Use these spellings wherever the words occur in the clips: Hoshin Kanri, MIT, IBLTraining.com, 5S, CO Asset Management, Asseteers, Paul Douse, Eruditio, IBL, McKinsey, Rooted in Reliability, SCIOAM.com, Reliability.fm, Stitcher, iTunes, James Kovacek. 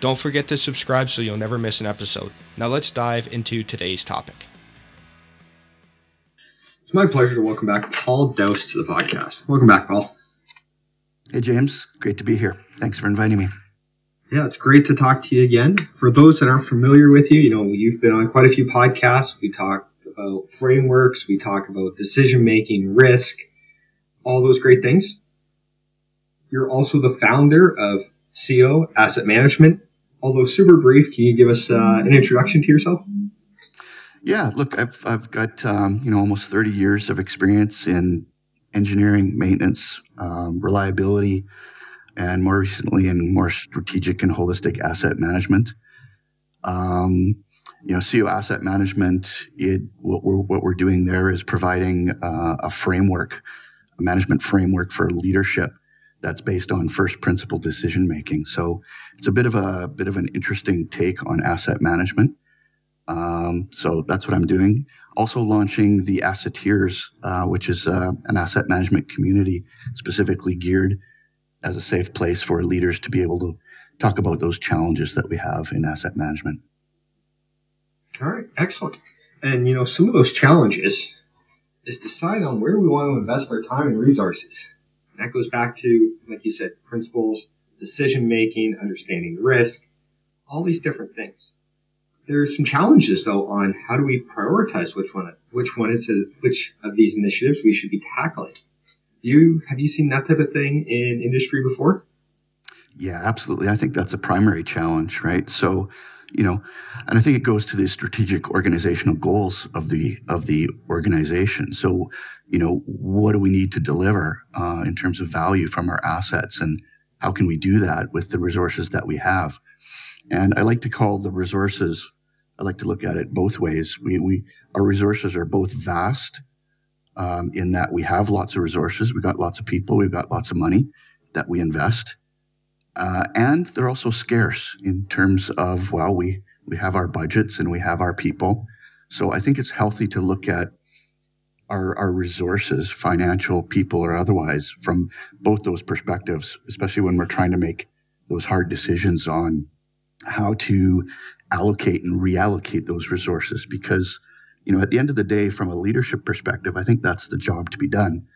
Don't forget to subscribe so you'll never miss an episode. Now let's dive into today's topic. It's my pleasure to welcome back Paul Douse to the podcast. Welcome back, Paul. Hey, James. Great to be here. Thanks for inviting me. Yeah, it's great to talk to you again. For those that aren't familiar with you, you've been on quite a few podcasts. We talk about frameworks. We talk about decision-making, risk, all those great things. You're also the founder of CO Asset Management. Although super brief, can you give us an introduction to yourself? Yeah, look, I've got almost 30 years of experience in engineering, maintenance, reliability, and more recently in more strategic and holistic asset management. CO Asset Management. What we're doing there is providing a management framework for leadership that's based on first principle decision making. So it's a bit of an interesting take on asset management. So that's what I'm doing. Also launching the Asseteers, which is an asset management community specifically geared as a safe place for leaders to be able to talk about those challenges that we have in asset management. All right, excellent. And some of those challenges is decide on where we want to invest our time and resources. That goes back to, like you said, principles, decision-making, understanding risk, all these different things. There are some challenges, though, on how do we prioritize which of these initiatives we should be tackling. Have you seen that type of thing in industry before? Yeah, absolutely. I think that's a primary challenge, right? So, and I think it goes to the strategic organizational goals of the organization. So, what do we need to deliver in terms of value from our assets, and how can we do that with the resources that we have? And I like to call the resources. I like to look at it both ways. Our resources are both vast, in that we have lots of resources. We've got lots of people. We've got lots of money that we invest. And they're also scarce in terms of, we have our budgets and we have our people. So I think it's healthy to look at our resources, financial, people, or otherwise, from both those perspectives, especially when we're trying to make those hard decisions on how to allocate and reallocate those resources. Because, at the end of the day, from a leadership perspective, I think that's the job to be done,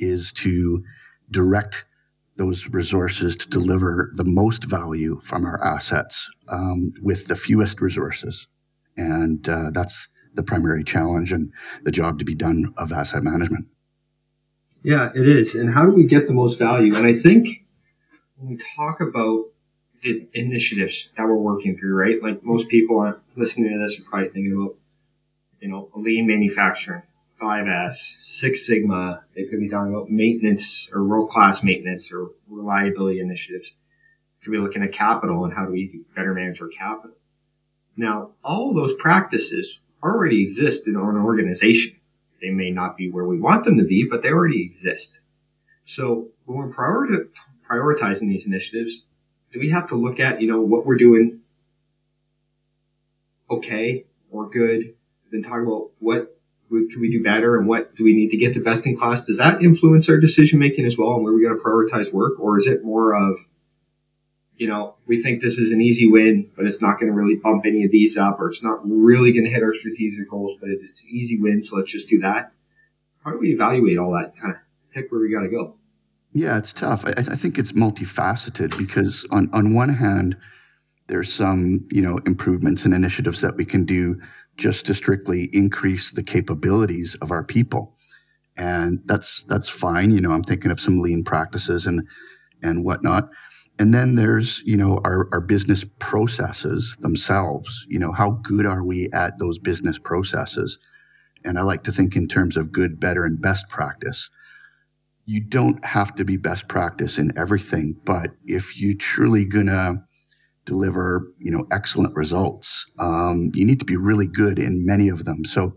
is to direct those resources to deliver the most value from our assets with the fewest resources. And that's the primary challenge and the job to be done of asset management. Yeah, it is. And how do we get the most value? And I think when we talk about the initiatives that we're working through, right? Like most people listening to this are probably thinking about, lean manufacturing. 5S, Six Sigma, they could be talking about maintenance or world-class maintenance or reliability initiatives. Could be looking at capital and how do we better manage our capital. Now, all those practices already exist in our organization. They may not be where we want them to be, but they already exist. So when we're prioritizing these initiatives, do we have to look at, what we're doing okay or good, then talk about what can we do better and what do we need to get to best in class? Does that influence our decision-making as well and where we got to prioritize work? Or is it more of, we think this is an easy win, but it's not going to really bump any of these up, or it's not really going to hit our strategic goals, but it's an easy win, so let's just do that. How do we evaluate all that, kind of pick where we got to go? Yeah, it's tough. I think it's multifaceted because on one hand, there's some, improvements and initiatives that we can do just to strictly increase the capabilities of our people. And that's fine. I'm thinking of some lean practices and whatnot. And then there's, our business processes themselves. How good are we at those business processes? And I like to think in terms of good, better, and best practice. You don't have to be best practice in everything, but if you're truly going to deliver, excellent results. You need to be really good in many of them. So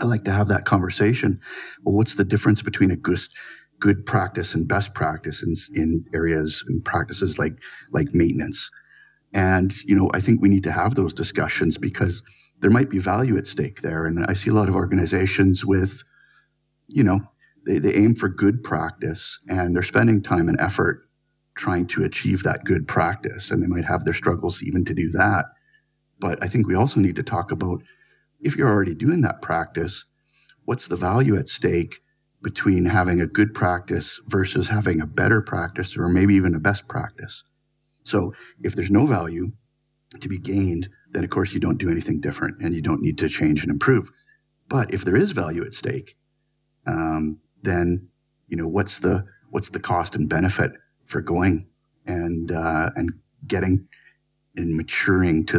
I like to have that conversation. Well, what's the difference between a good practice and best practice in areas and practices like maintenance? And, I think we need to have those discussions because there might be value at stake there. And I see a lot of organizations with, they aim for good practice and they're spending time and effort trying to achieve that good practice. And they might have their struggles even to do that. But I think we also need to talk about, if you're already doing that practice, what's the value at stake between having a good practice versus having a better practice or maybe even a best practice? So if there's no value to be gained, then of course you don't do anything different and you don't need to change and improve. But if there is value at stake, then, what's the cost and benefit for going and getting and maturing to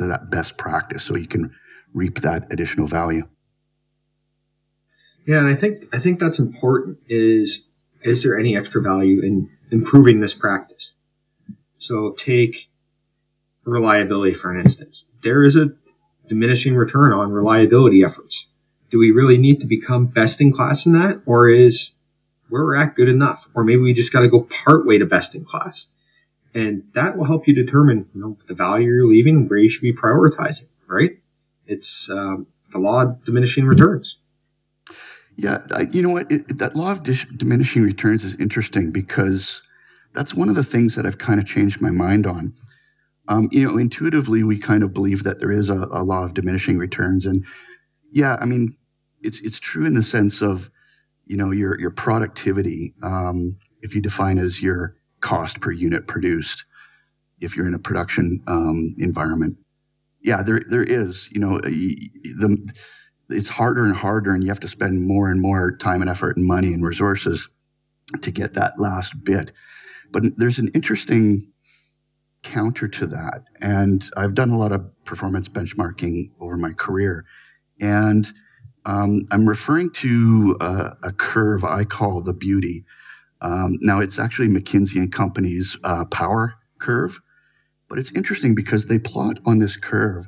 that best practice so you can reap that additional value. Yeah. And I think that's important is there any extra value in improving this practice? So take reliability for an instance. There is a diminishing return on reliability efforts. Do we really need to become best in class in that? Or is where we're at good enough? Or maybe we just got to go part way to best in class. And that will help you determine, the value you're leaving, where you should be prioritizing, right? It's the law of diminishing returns. Yeah. That law of diminishing returns is interesting because that's one of the things that I've kind of changed my mind on. Intuitively, we kind of believe that there is a law of diminishing returns. And yeah, it's true in the sense of, your productivity, if you define as your cost per unit produced, if you're in a production environment. Yeah, there is, it's harder and harder and you have to spend more and more time and effort and money and resources to get that last bit. But there's an interesting counter to that. And I've done a lot of performance benchmarking over my career. And I'm referring to a curve I call the beauty. Now, it's actually McKinsey and Company's power curve. But it's interesting because they plot on this curve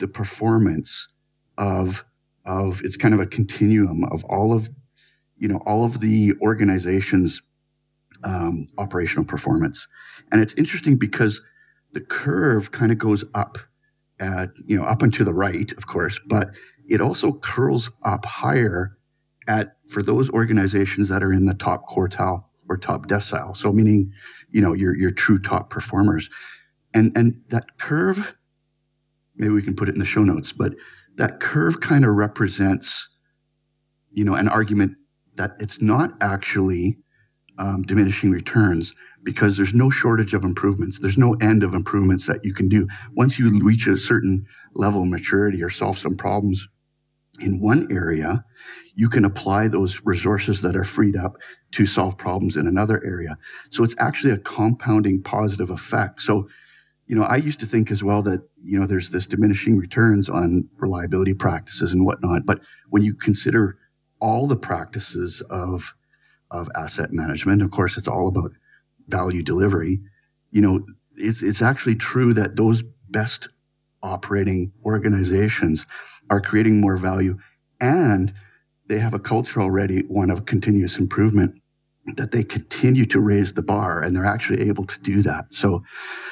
the performance of it's kind of a continuum of all of the organization's operational performance. And it's interesting because the curve kind of goes up at, up and to the right, of course, but it also curls up higher for those organizations that are in the top quartile or top decile. So meaning, your true top performers. And that curve, maybe we can put it in the show notes, but that curve kind of represents, an argument that it's not actually diminishing returns because there's no shortage of improvements. There's no end of improvements that you can do. Once you reach a certain level of maturity or solve some problems in one area, you can apply those resources that are freed up to solve problems in another area. So it's actually a compounding positive effect. So, I used to think as well that, there's this diminishing returns on reliability practices and whatnot. But when you consider all the practices of asset management, of course, it's all about value delivery. It's actually true that those best operating organizations are creating more value and they have a culture already, one of continuous improvement, that they continue to raise the bar and they're actually able to do that. So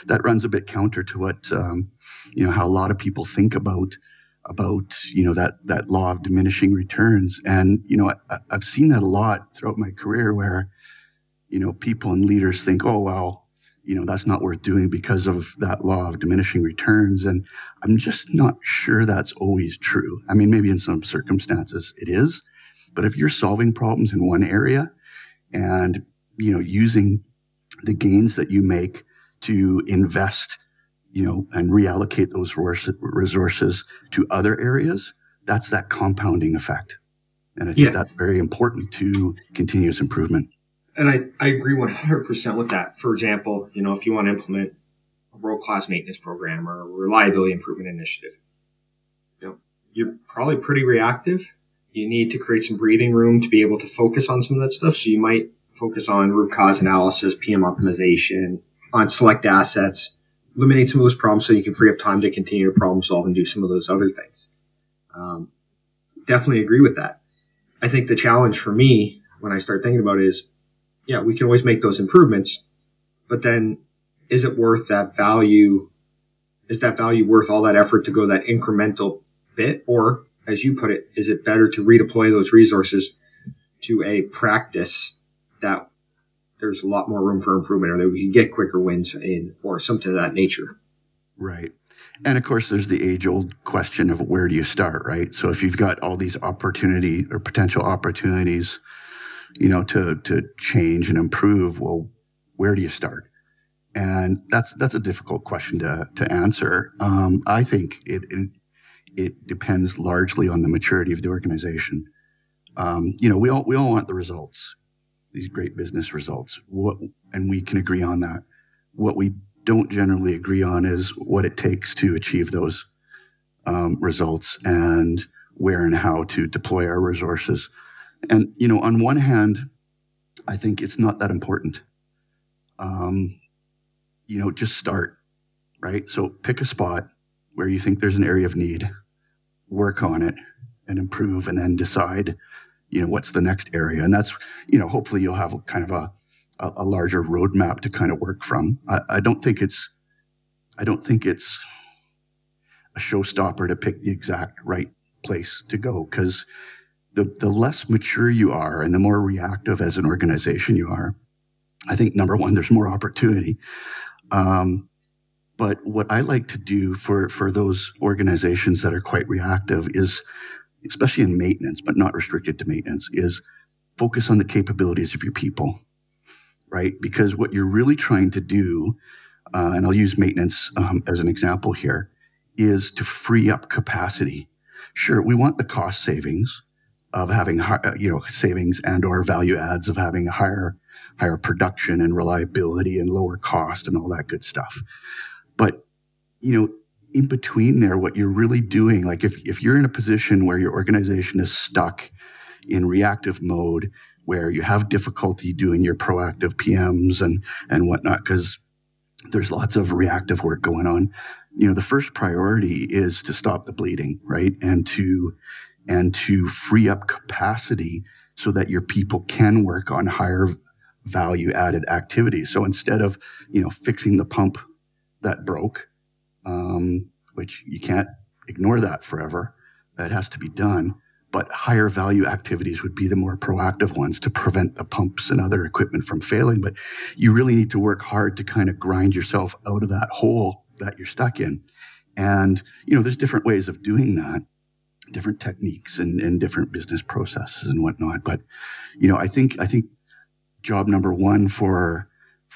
that runs a bit counter to what, how a lot of people think about that law of diminishing returns. And, I've seen that a lot throughout my career where, people and leaders think, oh, well, that's not worth doing because of that law of diminishing returns. And I'm just not sure that's always true. Maybe in some circumstances it is, but if you're solving problems in one area, and, using the gains that you make to invest, and reallocate those resources to other areas, that's that compounding effect. And I think that's very important to continuous improvement. And I agree 100% with that. For example, if you want to implement a world-class maintenance program or a reliability improvement initiative, you're probably pretty reactive. You need to create some breathing room to be able to focus on some of that stuff. So you might focus on root cause analysis, PM optimization, on select assets, eliminate some of those problems so you can free up time to continue to problem solve and do some of those other things. Definitely agree with that. I think the challenge for me when I start thinking about it is, yeah, we can always make those improvements, but then is it worth that value? Is that value worth all that effort to go that incremental bit? Or as you put it, is it better to redeploy those resources to a practice that there's a lot more room for improvement, or that we can get quicker wins in, or something of that nature? Right. And of course, there's the age-old question of where do you start, right? So if you've got all these opportunity or potential opportunities, you know, to change and improve, well, where do you start? And that's a difficult question to answer. I think it depends largely on the maturity of the organization. You know, we all want the results, these great business results. And we can agree on that. What we don't generally agree on is what it takes to achieve those results, and where and how to deploy our resources. And, you know, on one hand, I think it's not that important. You know, just start, right? So pick a spot where you think there's an area of need, work on it and improve, and then decide, you know, what's the next area. And that's, you know, hopefully you'll have kind of a larger roadmap to kind of work from. I don't think it's a showstopper to pick the exact right place to go, because the less mature you are and the more reactive as an organization you are, I think, number one, there's more opportunity. But what I like to do for those organizations that are quite reactive is, especially in maintenance, but not restricted to maintenance, is focus on the capabilities of your people, right? Because what you're really trying to do, and I'll use maintenance as an example here, is to free up capacity. Sure, we want the cost savings of having, you know, savings and or value adds of having a higher production and reliability and lower cost and all that good stuff. But, you know, in between there, what you're really doing, like if you're in a position where your organization is stuck in reactive mode, where you have difficulty doing your proactive PMs and whatnot, because there's lots of reactive work going on, you know, the first priority is to stop the bleeding, right? And to free up capacity so that your people can work on higher value added activities. So instead of, you know, fixing the pump that broke, which you can't ignore that forever, that has to be done. But higher value activities would be the more proactive ones to prevent the pumps and other equipment from failing. But you really need to work hard to kind of grind yourself out of that hole that you're stuck in. And, you know, there's different ways of doing that, different techniques and different business processes and whatnot. But, you know, I think job number one for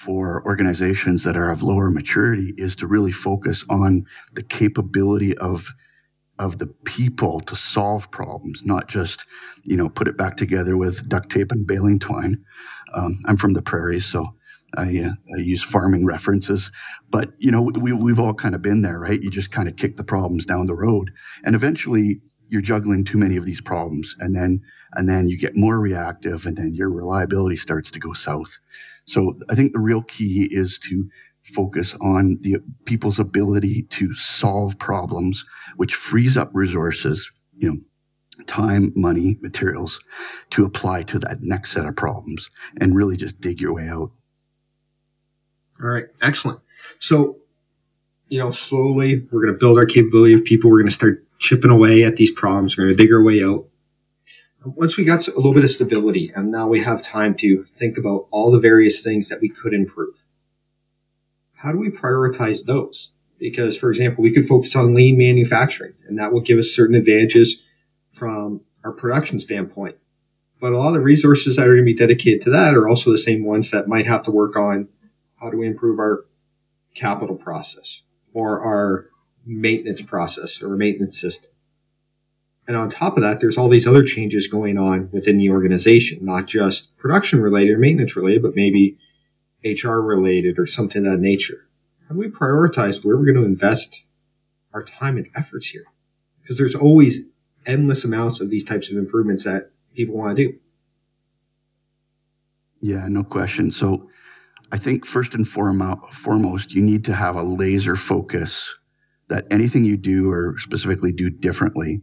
organizations that are of lower maturity is to really focus on the capability of the people to solve problems, not just, you know, put it back together with duct tape and baling twine. I'm from the prairies, so I use farming references. But, you know, we've all kind of been there, right? You just kind of kick the problems down the road, and eventually you're juggling too many of these problems, and then you get more reactive, and then your reliability starts to go south. So I think the real key is to focus on the people's ability to solve problems, which frees up resources, you know, time, money, materials, to apply to that next set of problems and really just dig your way out. All right. Excellent. So, you know, slowly we're going to build our capability of people. We're going to start chipping away at these problems. We're going to dig our way out. Once we got a little bit of stability, and now we have time to think about all the various things that we could improve, how do we prioritize those? Because, for example, we could focus on lean manufacturing, and that will give us certain advantages from our production standpoint. But a lot of the resources that are going to be dedicated to that are also the same ones that might have to work on how do we improve our capital process or our maintenance process or maintenance system. And on top of that, there's all these other changes going on within the organization, not just production related or maintenance related, but maybe HR related or something of that nature. How do we prioritize where we're going to invest our time and efforts here? Because there's always endless amounts of these types of improvements that people want to do. Yeah, no question. So I think first and foremost, you need to have a laser focus that anything you do or specifically do differently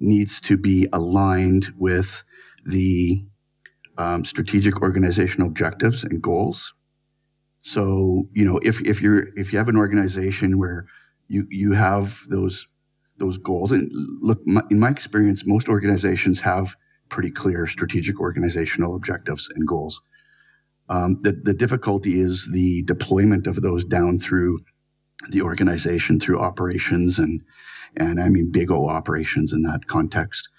needs to be aligned with the strategic organizational objectives and goals. So, you know, if you have an organization where you have those goals, and look, in my experience, most organizations have pretty clear strategic organizational objectives and goals. The difficulty is the deployment of those down through the organization, through operations and I mean big O operations in that context.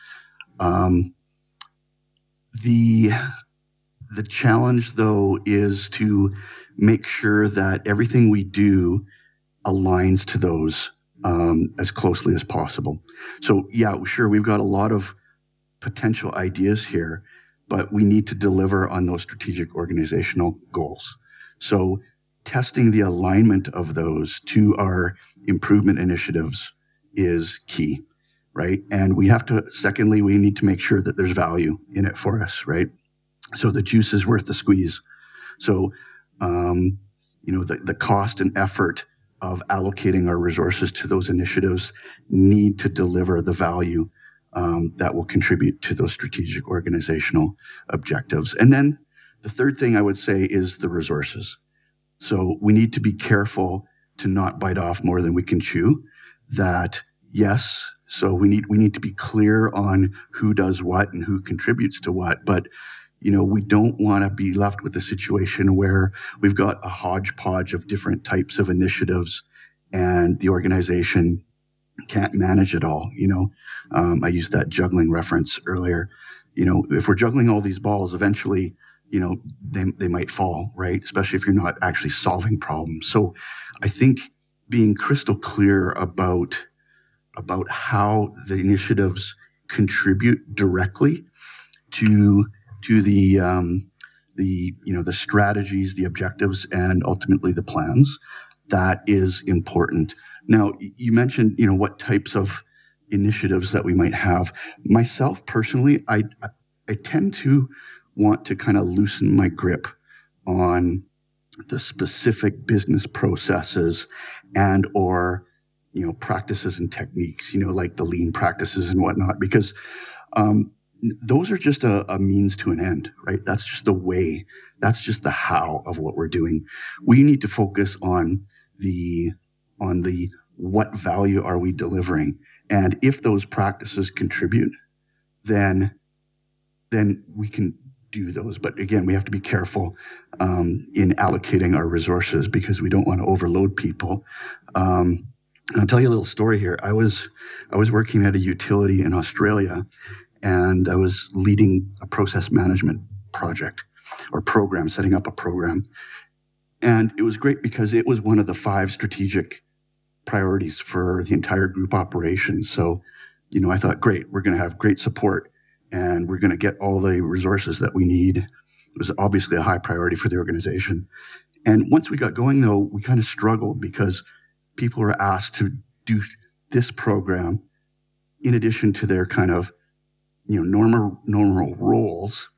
The challenge though is to make sure that everything we do aligns to those as closely as possible. So yeah, sure, we've got a lot of potential ideas here, but we need to deliver on those strategic organizational goals. So testing the alignment of those to our improvement initiatives is key, right? And secondly, we need to make sure that there's value in it for us, right? So the juice is worth the squeeze. So, the cost and effort of allocating our resources to those initiatives need to deliver the value that will contribute to those strategic organizational objectives. And then the third thing I would say is the resources. So we need to be careful to not bite off more than we can chew. That, yes, so we need to be clear on who does what and who contributes to what, but you know, we don't want to be left with a situation where we've got a hodgepodge of different types of initiatives and the organization can't manage it all. You know, I used that juggling reference earlier. You know, if we're juggling all these balls, eventually, you know, they might fall, right? Especially if you're not actually solving problems. So I think being crystal clear about how the initiatives contribute directly to the strategies, the objectives, and ultimately the plans, that is important. Now, you mentioned, you know, what types of initiatives that we might have. Myself personally, I tend to want to kind of loosen my grip on the specific business processes and or, you know, practices and techniques, you know, like the lean practices and whatnot, because those are just a means to an end, right? That's just the way, that's just the how of what we're doing. We need to focus on the what value are we delivering? And if those practices contribute, then we can do those. But again, we have to be careful in allocating our resources because we don't want to overload people. And I'll tell you a little story here. I was working at a utility in Australia, and I was leading a process management project or program, setting up a program. And it was great because it was one of the 5 strategic priorities for the entire group operation. So, you know, I thought, great, we're going to have great support and we're going to get all the resources that we need. It was obviously a high priority for the organization. And once we got going, though, we kind of struggled because people were asked to do this program in addition to their kind of, you know, normal roles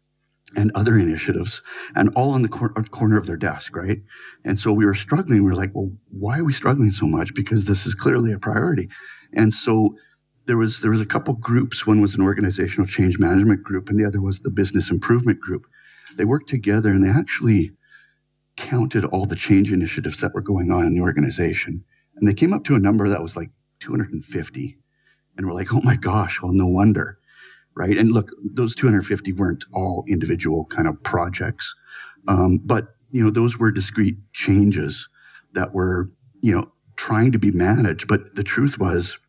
and other initiatives, and all on the corner of their desk, right? And so we were struggling. We were like, well, why are we struggling so much? Because this is clearly a priority. And so there was a couple groups. One was an organizational change management group, and the other was the business improvement group. They worked together, and they actually counted all the change initiatives that were going on in the organization. And they came up to a number that was like 250. And we're like, oh my gosh, well, no wonder. Right. And look, those 250 weren't all individual kind of projects. But, you know, those were discrete changes that were, you know, trying to be managed. But the truth was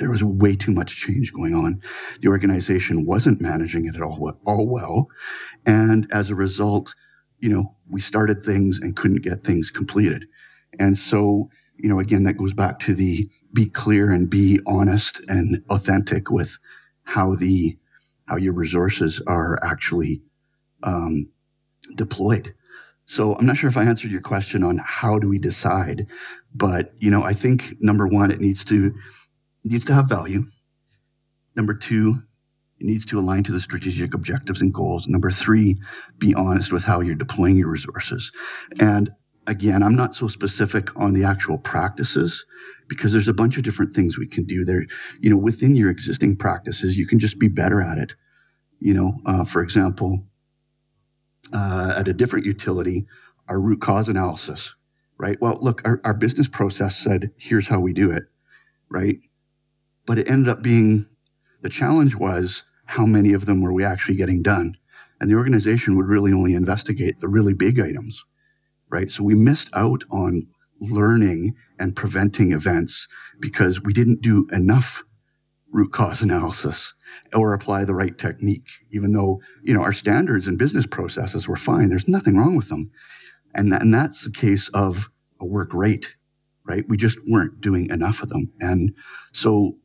there was way too much change going on. The organization wasn't managing it all well. And as a result, you know, we started things and couldn't get things completed. And so, you know, again, that goes back to the be clear and be honest and authentic with how your resources are actually deployed. So I'm not sure if I answered your question on how do we decide, but you know, I think number one, it needs to have value. Number two, It needs to align to the strategic objectives and goals. Number three, be honest with how you're deploying your resources. And again, I'm not so specific on the actual practices because there's a bunch of different things we can do there. You know, within your existing practices, you can just be better at it. You know, for example, at a different utility, our root cause analysis, right? Well, look, our business process said, here's how we do it, right? But it ended up being, the challenge was how many of them were we actually getting done? And the organization would really only investigate the really big items. Right. So we missed out on learning and preventing events because we didn't do enough root cause analysis or apply the right technique, even though, you know, our standards and business processes were fine. There's nothing wrong with them. And that's the case of a work rate. Right. We just weren't doing enough of them. And so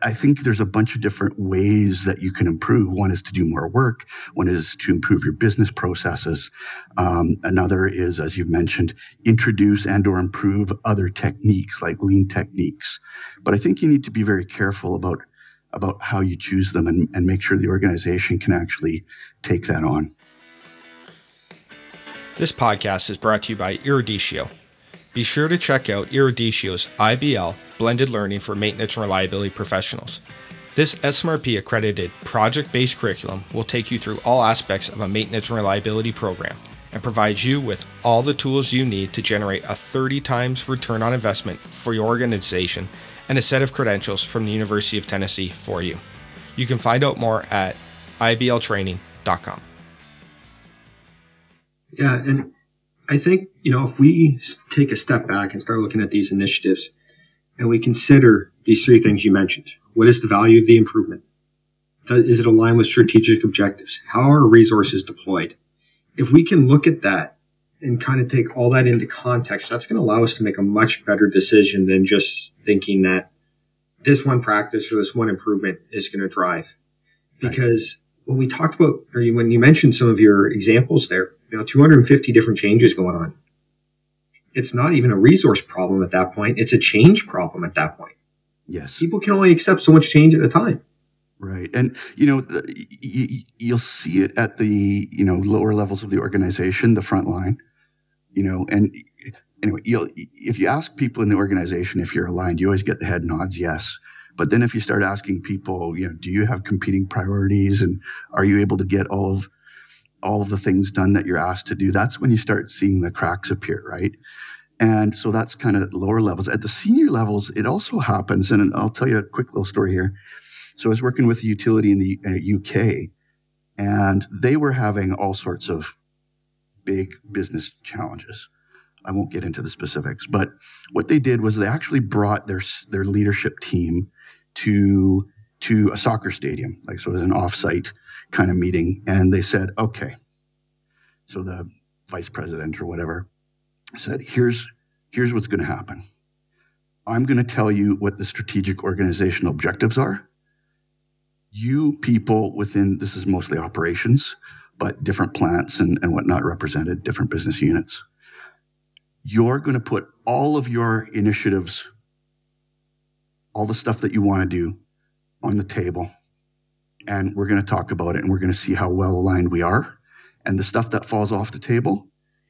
I think there's a bunch of different ways that you can improve. One is to do more work. One is to improve your business processes. Another is, as you've mentioned, introduce and or improve other techniques like lean techniques. But I think you need to be very careful about how you choose them and make sure the organization can actually take that on. This podcast is brought to you by Eruditio. Be sure to check out Eruditio's IBL Blended Learning for Maintenance and Reliability Professionals. This SMRP-accredited project-based curriculum will take you through all aspects of a maintenance and reliability program and provides you with all the tools you need to generate a 30 times return on investment for your organization and a set of credentials from the University of Tennessee for you. You can find out more at IBLTraining.com. Yeah, and I think, you know, if we take a step back and start looking at these initiatives and we consider these three things you mentioned, what is the value of the improvement? Is it aligned with strategic objectives? How are resources deployed? If we can look at that and kind of take all that into context, that's going to allow us to make a much better decision than just thinking that this one practice or this one improvement is going to drive. Because when we talked about, or when you mentioned some of your examples there, you know, 250 different changes going on. It's not even a resource problem at that point. It's a change problem at that point. Yes. People can only accept so much change at a time. Right. And, you know, you'll see it at the, you know, lower levels of the organization, the front line, you know, and anyway, if you ask people in the organization, if you're aligned, you always get the head nods. Yes. But then if you start asking people, you know, do you have competing priorities and are you able to get all of the things done that you're asked to do, that's when you start seeing the cracks appear, right? And so that's kind of lower levels. At the senior levels, it also happens, and I'll tell you a quick little story here. So I was working with a utility in the UK, and they were having all sorts of big business challenges. I won't get into the specifics, but what they did was they actually brought their leadership team to a soccer stadium. Like, so it was an offsite kind of meeting. And they said, okay. So the vice president or whatever said, here's what's going to happen. I'm going to tell you what the strategic organizational objectives are. You people within, this is mostly operations, but different plants and whatnot represented, different business units. You're going to put all of your initiatives, all the stuff that you want to do, on the table, and we're going to talk about it, and we're going to see how well aligned we are. And the stuff that falls off the table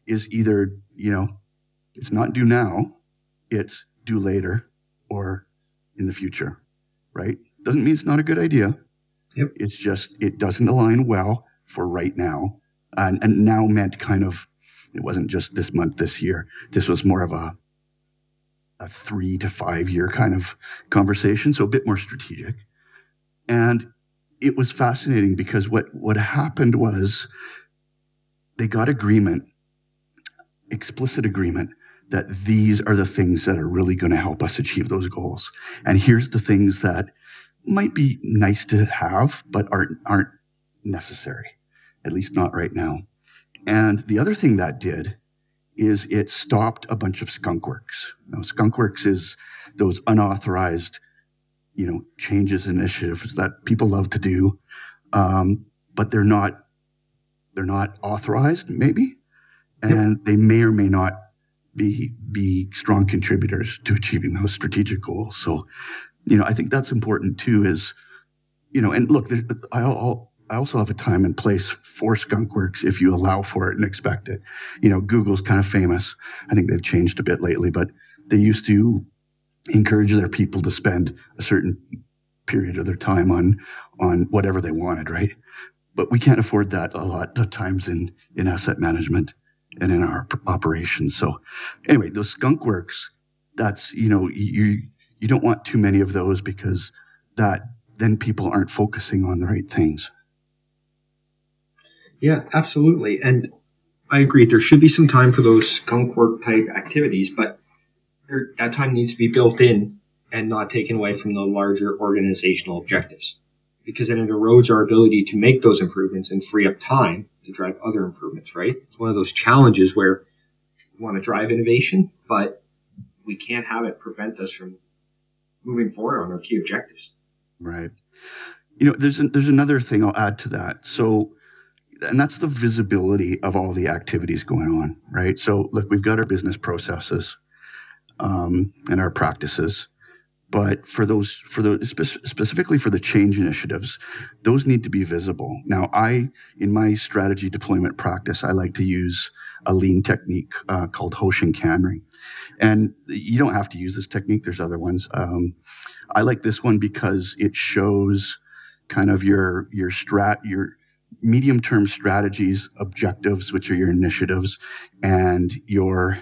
is either, you know, it's not due now, it's due later or in the future, right? Doesn't mean it's not a good idea. Yep. It's just, it doesn't align well for right now. And now meant kind of, it wasn't just this month, this year. This was more of a 3 to 5 year kind of conversation. So a bit more strategic. And it was fascinating because what happened was they got agreement, explicit agreement, that these are the things that are really going to help us achieve those goals. And here's the things that might be nice to have, but aren't necessary, at least not right now. And the other thing that did is it stopped a bunch of skunk works. Now, skunk works is those unauthorized, you know, changes, initiatives that people love to do, but they're not authorized, maybe, and They may or may not be strong contributors to achieving those strategic goals. So, you know, I think that's important too. Is and look, I also have a time and place for skunkworks if you allow for it and expect it. Google's kind of famous. I think they've changed a bit lately, but they used to encourage their people to spend a certain period of their time on whatever they wanted, right? But we can't afford that a lot of times in asset management and in our operations. So anyway, those skunkworks, that's, you don't want too many of those, because that then people aren't focusing on the right things. Yeah, absolutely. And I agree. There should be some time for those skunk work type activities, but that time needs to be built in and not taken away from the larger organizational objectives, because then it erodes our ability to make those improvements and free up time to drive other improvements, right? It's one of those challenges where we want to drive innovation, but we can't have it prevent us from moving forward on our key objectives. Right. There's another thing I'll add to that. So, and that's the visibility of all the activities going on, right? So, look, we've got our business processes and our practices, but specifically for the change initiatives, those need to be visible. Now, in my strategy deployment practice, I like to use a lean technique called Hoshin Kanri. And you don't have to use this technique. There's other ones. I like this one because it shows kind of your medium-term strategies, objectives, which are your initiatives, and your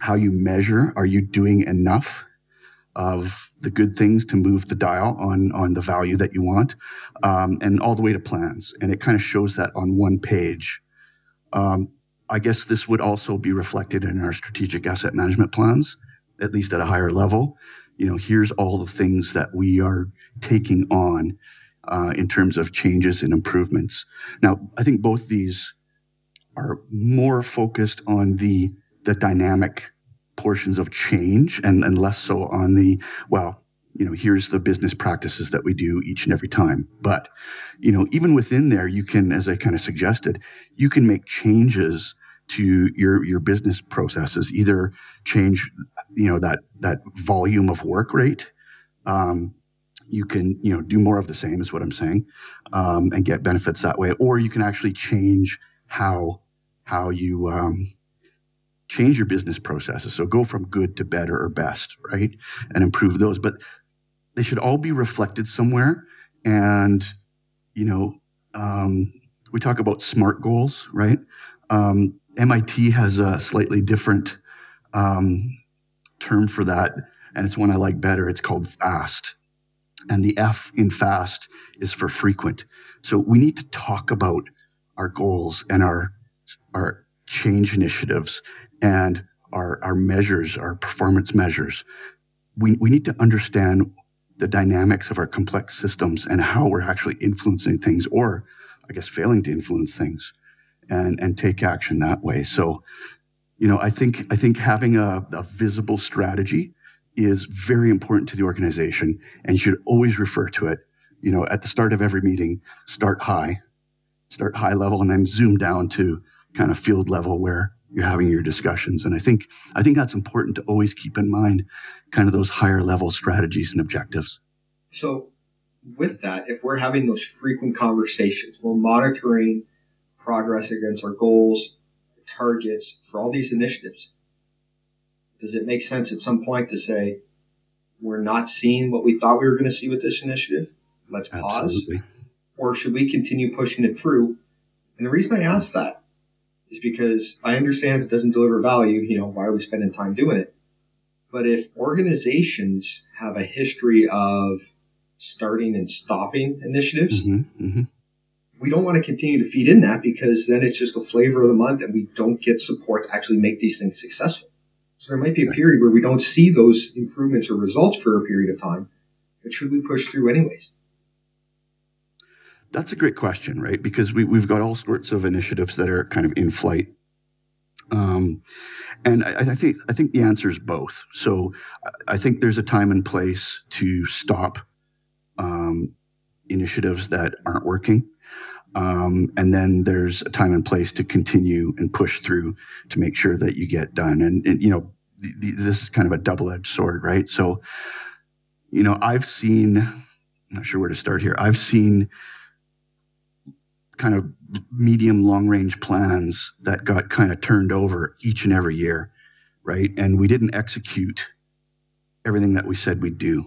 how you measure. Are you doing enough of the good things to move the dial on the value that you want, and all the way to plans? And it kind of shows that on one page. I guess this would also be reflected in our strategic asset management plans, at least at a higher level. Here's all the things that we are taking on in terms of changes and improvements. Now, I think both these are more focused on the dynamic portions of change and less so on here's the business practices that we do each and every time. But, even within there, you can, as I kind of suggested, you can make changes to your business processes, either change, that volume of work rate, you can, do more of the same is what I'm saying, and get benefits that way. Or you can actually change how you change your business processes. So go from good to better or best, right? And improve those. But they should all be reflected somewhere. And, we talk about SMART goals, right? MIT has a slightly different term for that, and it's one I like better. It's called FAST. And the F in FAST is for frequent. So we need to talk about our goals and our change initiatives and our measures, our performance measures. We need to understand the dynamics of our complex systems and how we're actually influencing things, or I guess failing to influence things, and take action that way. So, I think having a visible strategy is very important to the organization, and you should always refer to it. At the start of every meeting, start high level, and then zoom down to kind of field level where you're having your discussions. And I think that's important to always keep in mind, kind of those higher level strategies and objectives. So with that, if we're having those frequent conversations, we're monitoring progress against our goals, targets for all these initiatives. Does it make sense at some point to say, we're not seeing what we thought we were going to see with this initiative? Let's pause. Absolutely. Or should we continue pushing it through? And the reason I ask that is because I understand if it doesn't deliver value, why are we spending time doing it? But if organizations have a history of starting and stopping initiatives, we don't want to continue to feed in that, because then it's just a flavor of the month and we don't get support to actually make these things successful. So there might be a period where we don't see those improvements or results for a period of time, but should we push through anyways? That's a great question, right? Because we've got all sorts of initiatives that are kind of in flight. And I think the answer is both. So I think there's a time and place to stop initiatives that aren't working. And then there's a time and place to continue and push through to make sure that you get done. And this is kind of a double-edged sword, right? So, I've seen not sure where to start here. I've seen kind of medium, long-range plans that got kind of turned over each and every year, right? And we didn't execute everything that we said we'd do.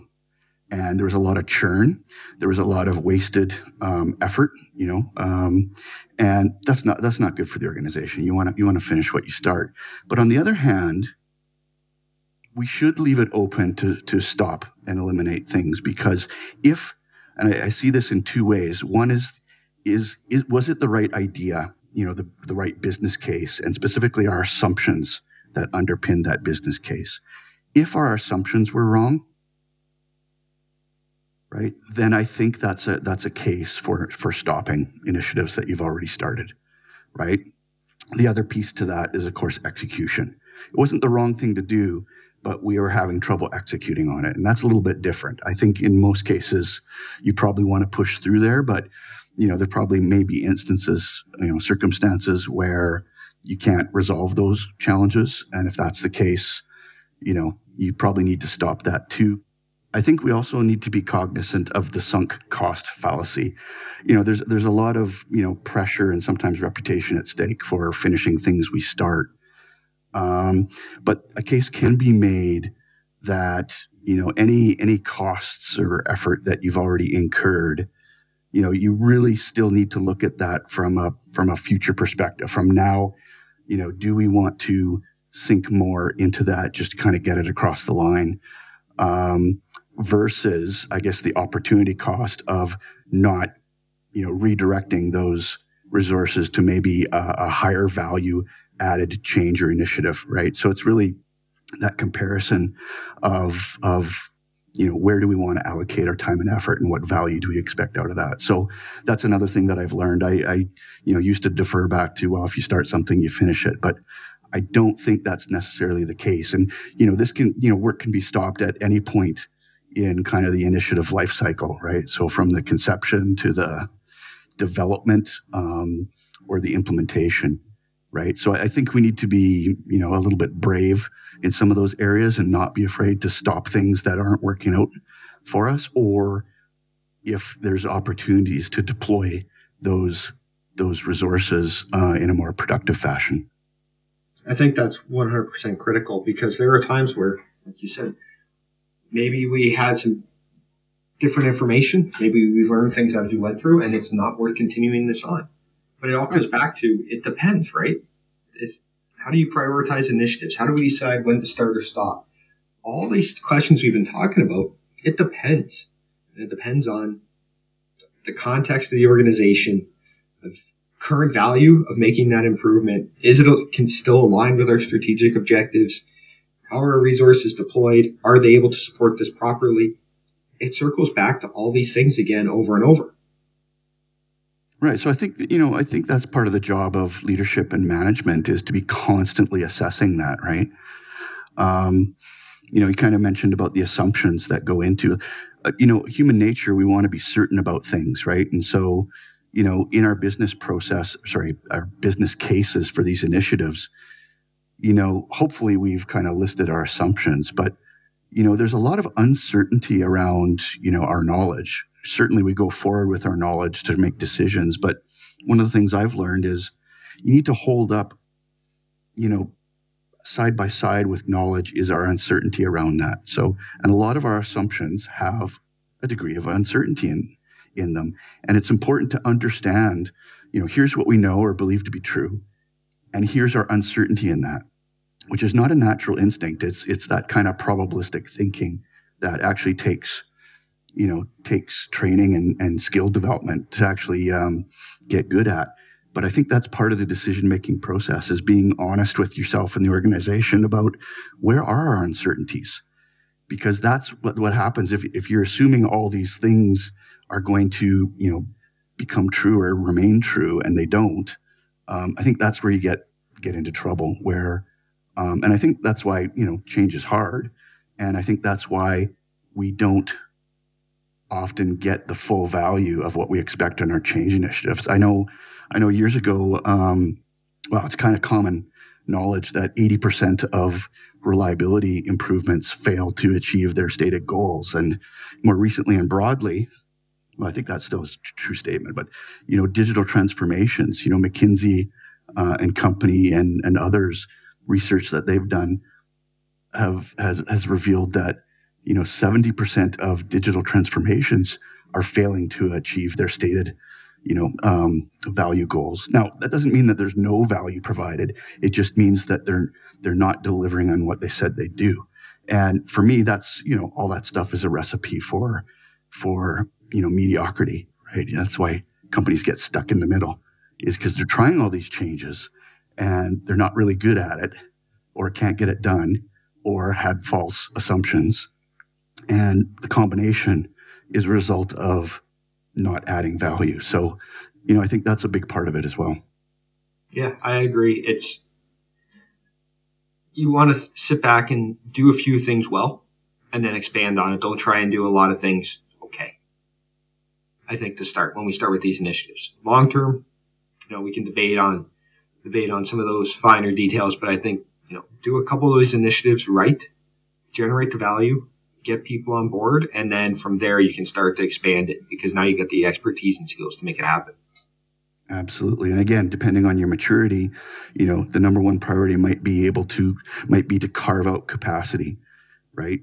And there was a lot of churn. There was a lot of wasted effort, you know, and that's not good for the organization. You want to finish what you start. But on the other hand, we should leave it open to stop and eliminate things, because I see this in two ways. One is was it the right idea, you know, the right business case, and specifically our assumptions that underpinned that business case. If our assumptions were wrong, right, then I think that's a case for stopping initiatives that you've already started, right? The other piece to that is, of course, execution. It wasn't the wrong thing to do, but we were having trouble executing on it, and that's a little bit different. I think in most cases, you probably want to push through there, but you know there probably may be instances, you know, circumstances where you can't resolve those challenges, and if that's the case, you know, you probably need to stop that too. I think we also need to be cognizant of the sunk cost fallacy. You know, there's a lot of, you know, pressure and sometimes reputation at stake for finishing things we start. But a case can be made that, you know, any costs or effort that you've already incurred, you know, you really still need to look at that from a future perspective. From now, you know, do we want to sink more into that just to kind of get it across the line? Versus, I guess, the opportunity cost of not, you know, redirecting those resources to maybe a higher value added change or initiative, right? So it's really that comparison of, you know, where do we want to allocate our time and effort, and what value do we expect out of that? So that's another thing that I've learned. I you know, used to defer back to, well, if you start something, you finish it, but I don't think that's necessarily the case. And, you know, this can, you know, work can be stopped at any point in kind of the initiative life cycle, right? So from the conception to the development or the implementation, right? So I think we need to be, you know, a little bit brave in some of those areas and not be afraid to stop things that aren't working out for us, or if there's opportunities to deploy those resources in a more productive fashion. I think that's 100% critical, because there are times where, like you said, maybe we had some different information. Maybe we learned things as we went through, and it's not worth continuing this on. But it all goes back to, it depends, right? It's how do you prioritize initiatives? How do we decide when to start or stop? All these questions we've been talking about, it depends. And it depends on the context of the organization, the current value of making that improvement. Is it can still align with our strategic objectives? How are our resources deployed? Are they able to support this properly? It circles back to all these things again over and over. Right. So I think that's part of the job of leadership and management, is to be constantly assessing that, right? You know, you kind of mentioned about the assumptions that go into, you know, human nature, we want to be certain about things, right? And so, you know, in our our business cases for these initiatives, you know, hopefully we've kind of listed our assumptions, but, you know, there's a lot of uncertainty around, you know, our knowledge. Certainly we go forward with our knowledge to make decisions, but one of the things I've learned is you need to hold up, you know, side by side with knowledge is our uncertainty around that. So, and a lot of our assumptions have a degree of uncertainty in them. And it's important to understand, you know, here's what we know or believe to be true, and here's our uncertainty in that, which is not a natural instinct. It's that kind of probabilistic thinking that actually takes training and skill development to actually get good at. But I think that's part of the decision-making process, is being honest with yourself and the organization about where are our uncertainties, because that's what happens if you're assuming all these things are going to, you know, become true or remain true, and they don't. I think that's where you get into trouble. Where, and I think that's why, you know, change is hard, and I think that's why we don't often get the full value of what we expect in our change initiatives. I know. Years ago, well, it's kind of common knowledge that 80% of reliability improvements fail to achieve their stated goals, and more recently and broadly, well, I think that still is a true statement, but, you know, digital transformations, you know, McKinsey and company and others, research that they've done has revealed that, you know, 70% of digital transformations are failing to achieve their stated, you know, value goals. Now, that doesn't mean that there's no value provided. It just means that they're not delivering on what they said they do. And for me, that's, you know, all that stuff is a recipe for, you know, mediocrity, right? That's why companies get stuck in the middle, is because they're trying all these changes and they're not really good at it, or can't get it done, or had false assumptions. And the combination is a result of not adding value. So, you know, I think that's a big part of it as well. Yeah, I agree. It's, you want to sit back and do a few things well and then expand on it. Don't try and do a lot of things. Okay. I think to start, when we start with these initiatives, long term, you know, we can debate on some of those finer details, but I think, you know, do a couple of those initiatives right, generate the value, get people on board, and then from there you can start to expand it, because now you got the expertise and skills to make it happen. Absolutely. And again, depending on your maturity, you know, the number one priority might be to carve out capacity, right?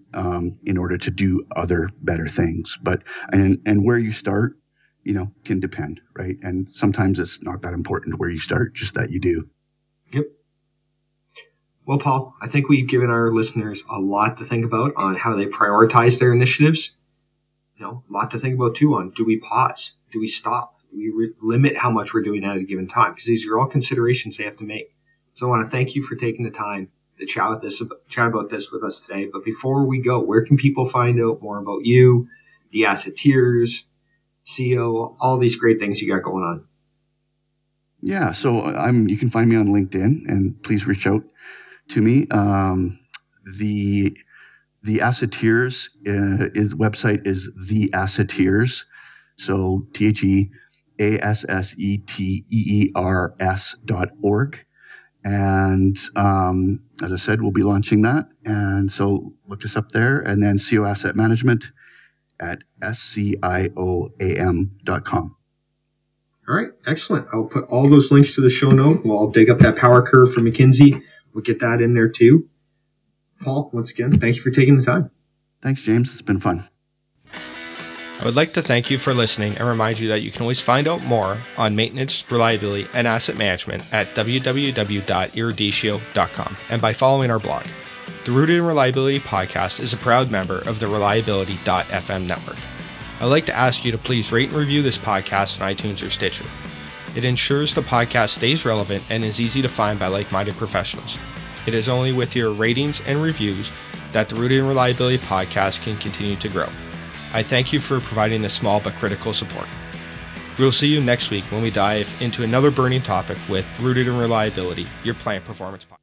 In order to do other better things. But, and where you start, you know, can depend, right? And sometimes it's not that important where you start, just that you do. Yep. Well, Paul, I think we've given our listeners a lot to think about on how they prioritize their initiatives. You know, a lot to think about too on, do we pause? Do we stop? Do we limit how much we're doing at a given time? Because these are all considerations they have to make. So I want to thank you for taking the time to chat about this with us today. But before we go, where can people find out more about you, the Asseteers, CO, all these great things you got going on? Yeah, so you can find me on LinkedIn, and please reach out to me. The Asseteers website is The Asseteers. So TheAsseteers.org. And, as I said, we'll be launching that. And so look us up there, and then CO Asset Management at SCIOAM.com. All right. Excellent. I'll put all those links to the show note. We'll dig up that power curve for McKinsey. We'll get that in there too. Paul, once again, thank you for taking the time. Thanks, James. It's been fun. I would like to thank you for listening and remind you that you can always find out more on maintenance, reliability, and asset management at www.eruditio.com and by following our blog. The Rooted in Reliability podcast is a proud member of the Reliability.fm network. I'd like to ask you to please rate and review this podcast on iTunes or Stitcher. It ensures the podcast stays relevant and is easy to find by like-minded professionals. It is only with your ratings and reviews that the Rooted in Reliability podcast can continue to grow. I thank you for providing this small but critical support. We'll see you next week when we dive into another burning topic with Rooted in Reliability, your plant performance podcast.